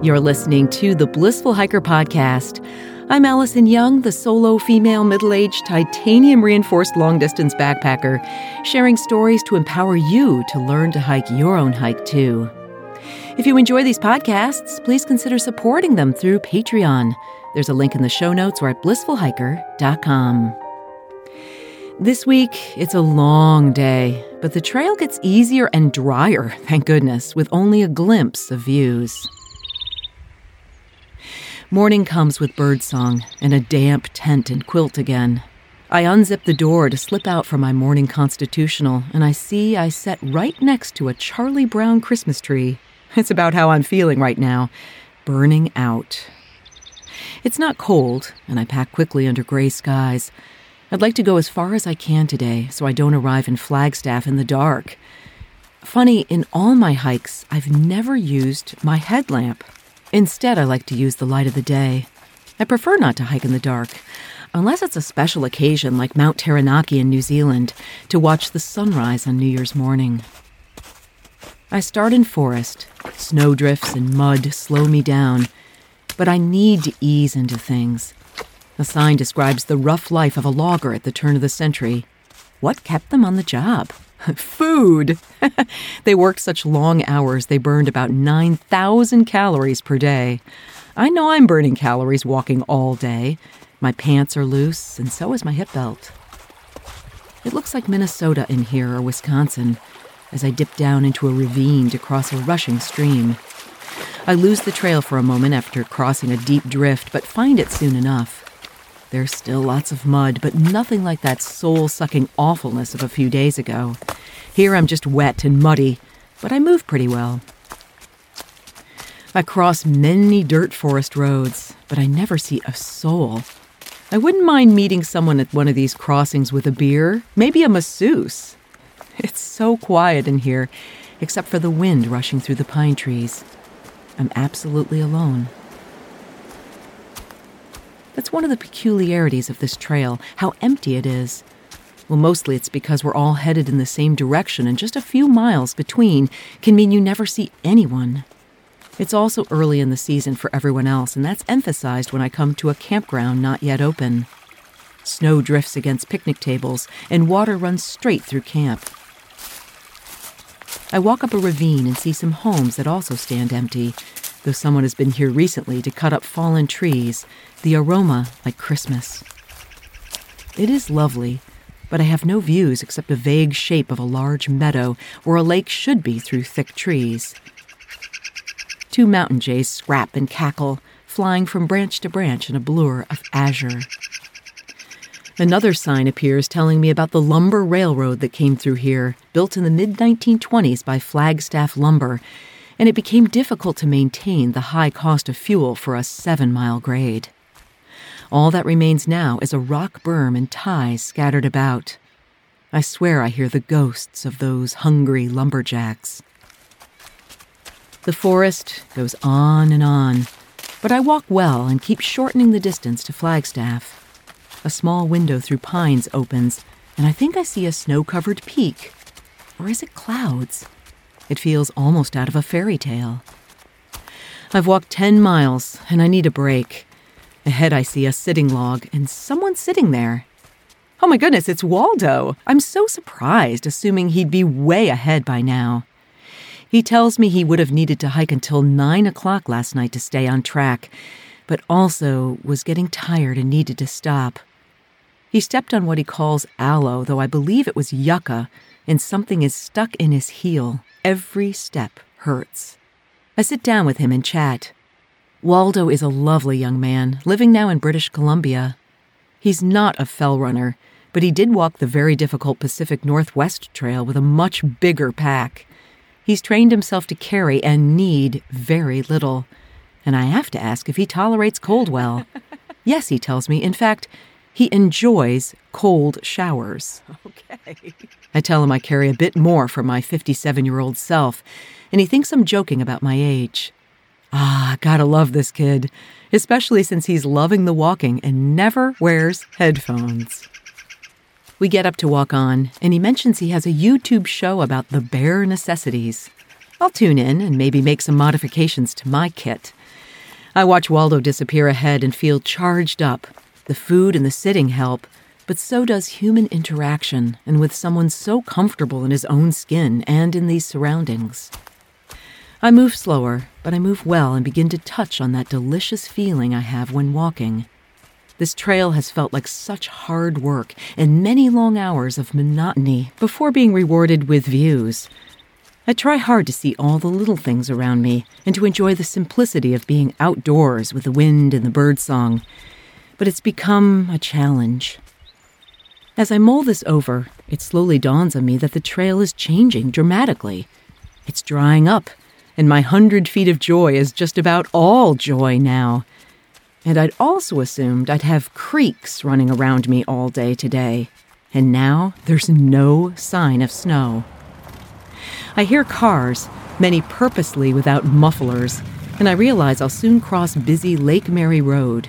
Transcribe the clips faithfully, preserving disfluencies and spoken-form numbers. You're listening to the Blissful Hiker Podcast. I'm Alison Young, the solo female middle-aged titanium-reinforced long-distance backpacker, sharing stories to empower you to learn to hike your own hike too. If you enjoy these podcasts, please consider supporting them through Patreon. There's a link in the show notes or at blissful hiker dot com. This week, it's a long day, but the trail gets easier and drier, thank goodness, with only a glimpse of views. Morning comes with birdsong and a damp tent and quilt again. I unzip the door to slip out for my morning constitutional, and I see I set right next to a Charlie Brown Christmas tree. It's about how I'm feeling right now, burning out. It's not cold, and I pack quickly under gray skies. I'd like to go as far as I can today so I don't arrive in Flagstaff in the dark. Funny, in all my hikes, I've never used my headlamp. Instead, I like to use the light of the day. I prefer not to hike in the dark, unless it's a special occasion like Mount Taranaki in New Zealand, to watch the sunrise on New Year's morning. I start in forest. Snowdrifts and mud slow me down, but I need to ease into things. A sign describes the rough life of a logger at the turn of the century. What kept them on the job? Food! They worked such long hours they burned about nine thousand calories per day. I know I'm burning calories walking all day. My pants are loose, and so is my hip belt. It looks like Minnesota in here, or Wisconsin, as I dip down into a ravine to cross a rushing stream. I lose the trail for a moment after crossing a deep drift, but find it soon enough. There's still lots of mud, but nothing like that soul-sucking awfulness of a few days ago. Here I'm just wet and muddy, but I move pretty well. I cross many dirt forest roads, but I never see a soul. I wouldn't mind meeting someone at one of these crossings with a beer, maybe a masseuse. It's so quiet in here, except for the wind rushing through the pine trees. I'm absolutely alone. That's one of the peculiarities of this trail, how empty it is. Well, mostly it's because we're all headed in the same direction, and just a few miles between can mean you never see anyone. It's also early in the season for everyone else, and that's emphasized when I come to a campground not yet open. Snow drifts against picnic tables, and water runs straight through camp. I walk up a ravine and see some homes that also stand empty, though someone has been here recently to cut up fallen trees, the aroma like Christmas. It is lovely, but I have no views except a vague shape of a large meadow where a lake should be through thick trees. Two mountain jays scrap and cackle, flying from branch to branch in a blur of azure. Another sign appears telling me about the lumber railroad that came through here, built in the mid nineteen twenties by Flagstaff Lumber, and it became difficult to maintain the high cost of fuel for a seven-mile grade. All that remains now is a rock berm and ties scattered about. I swear I hear the ghosts of those hungry lumberjacks. The forest goes on and on, but I walk well and keep shortening the distance to Flagstaff. A small window through pines opens, and I think I see a snow-covered peak. Or is it clouds? It feels almost out of a fairy tale. I've walked ten miles, and I need a break. Ahead I see a sitting log, and someone sitting there. Oh my goodness, it's Waldo! I'm so surprised, assuming he'd be way ahead by now. He tells me he would have needed to hike until nine o'clock last night to stay on track, but also was getting tired and needed to stop. He stepped on what he calls aloe, though I believe it was yucca, and something is stuck in his heel. Every step hurts. I sit down with him and chat. Waldo is a lovely young man, living now in British Columbia. He's not a fell runner, but he did walk the very difficult Pacific Northwest Trail with a much bigger pack. He's trained himself to carry and need very little, and I have to ask if he tolerates cold well. Yes, he tells me. In fact, he enjoys cold showers. Okay. I tell him I carry a bit more for my fifty-seven-year-old self, and he thinks I'm joking about my age. Ah, gotta love this kid, especially since he's loving the walking and never wears headphones. We get up to walk on, and he mentions he has a YouTube show about the bare necessities. I'll tune in and maybe make some modifications to my kit. I watch Waldo disappear ahead and feel charged up. The food and the sitting help, but so does human interaction, and with someone so comfortable in his own skin and in these surroundings. I move slower, but I move well and begin to touch on that delicious feeling I have when walking. This trail has felt like such hard work and many long hours of monotony before being rewarded with views. I try hard to see all the little things around me and to enjoy the simplicity of being outdoors with the wind and the birdsong, but it's become a challenge. As I mull this over, it slowly dawns on me that the trail is changing dramatically. It's drying up, and my hundred feet of joy is just about all joy now. And I'd also assumed I'd have creeks running around me all day today. And now there's no sign of snow. I hear cars, many purposely without mufflers, and I realize I'll soon cross busy Lake Mary Road.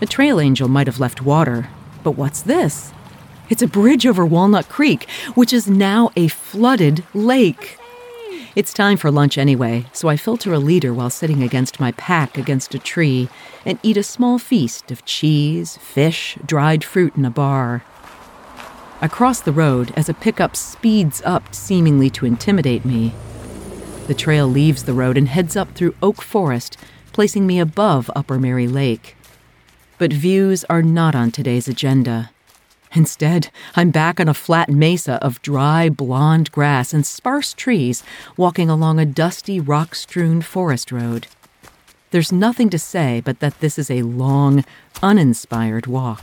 A trail angel might have left water, but what's this? It's a bridge over Walnut Creek, which is now a flooded lake. It's time for lunch anyway, so I filter a liter while sitting against my pack against a tree and eat a small feast of cheese, fish, dried fruit in a bar. Across the road, as a pickup speeds up seemingly to intimidate me, the trail leaves the road and heads up through oak forest, placing me above Upper Mary Lake. But views are not on today's agenda. Instead, I'm back on a flat mesa of dry, blonde grass and sparse trees, walking along a dusty, rock-strewn forest road. There's nothing to say but that this is a long, uninspired walk.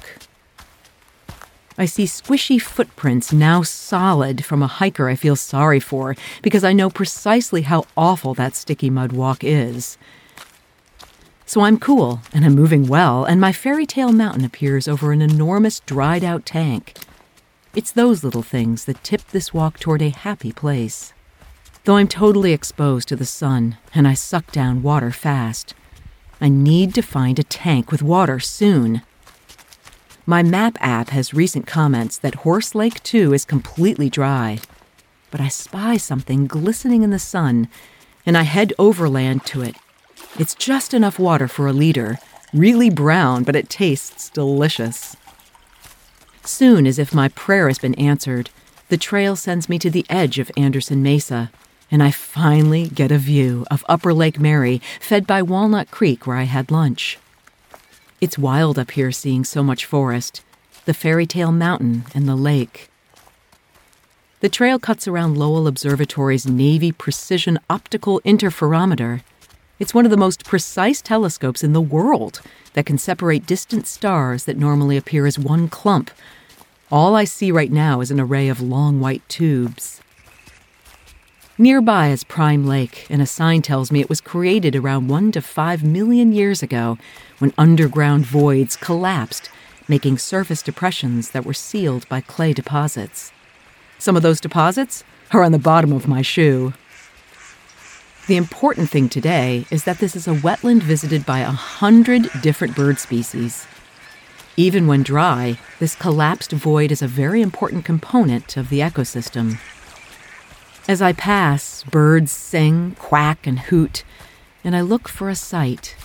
I see squishy footprints now solid from a hiker I feel sorry for, because I know precisely how awful that sticky mud walk is. So I'm cool, and I'm moving well, and my fairy tale mountain appears over an enormous dried-out tank. It's those little things that tip this walk toward a happy place. Though I'm totally exposed to the sun, and I suck down water fast. I need to find a tank with water soon. My map app has recent comments that Horse Lake two is completely dry. But I spy something glistening in the sun, and I head overland to it. It's just enough water for a liter, really brown, but it tastes delicious. Soon, as if my prayer has been answered, the trail sends me to the edge of Anderson Mesa, and I finally get a view of Upper Lake Mary, fed by Walnut Creek, where I had lunch. It's wild up here seeing so much forest, the fairy tale mountain and the lake. The trail cuts around Lowell Observatory's Navy Precision Optical Interferometer. It's one of the most precise telescopes in the world that can separate distant stars that normally appear as one clump. All I see right now is an array of long white tubes. Nearby is Prime Lake, and a sign tells me it was created around one to five million years ago when underground voids collapsed, making surface depressions that were sealed by clay deposits. Some of those deposits are on the bottom of my shoe. The important thing today is that this is a wetland visited by a hundred different bird species. Even when dry, this collapsed void is a very important component of the ecosystem. As I pass, birds sing, quack, and hoot, and I look for a sight.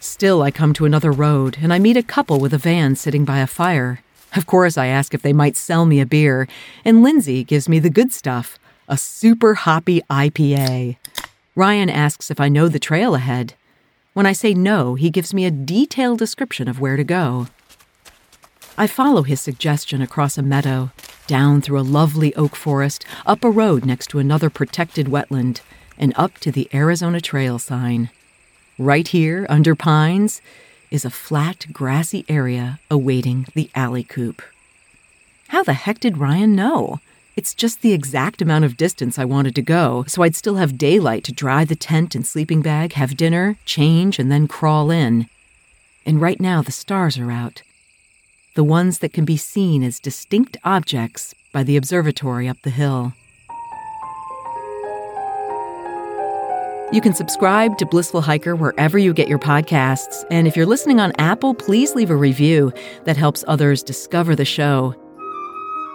Still, I come to another road, and I meet a couple with a van sitting by a fire. Of course, I ask if they might sell me a beer, and Lindsay gives me the good stuff, a super hoppy I P A. Ryan asks if I know the trail ahead. When I say no, he gives me a detailed description of where to go. I follow his suggestion across a meadow, down through a lovely oak forest, up a road next to another protected wetland, and up to the Arizona Trail sign. Right here, under pines, is a flat, grassy area awaiting the alley coop. How the heck did Ryan know? It's just the exact amount of distance I wanted to go, so I'd still have daylight to dry the tent and sleeping bag, have dinner, change, and then crawl in. And right now the stars are out. The ones that can be seen as distinct objects by the observatory up the hill. You can subscribe to Blissful Hiker wherever you get your podcasts. And if you're listening on Apple, please leave a review that helps others discover the show.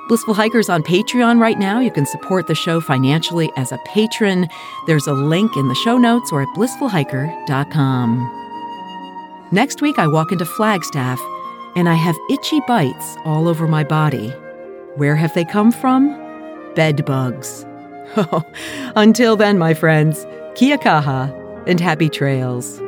Blissful Hiker's on Patreon right now. You can support the show financially as a patron. There's a link in the show notes or at blissful hiker dot com. Next week, I walk into Flagstaff, and I have itchy bites all over my body. Where have they come from? Bed bugs. Until then, my friends, Kia Kaha and happy trails.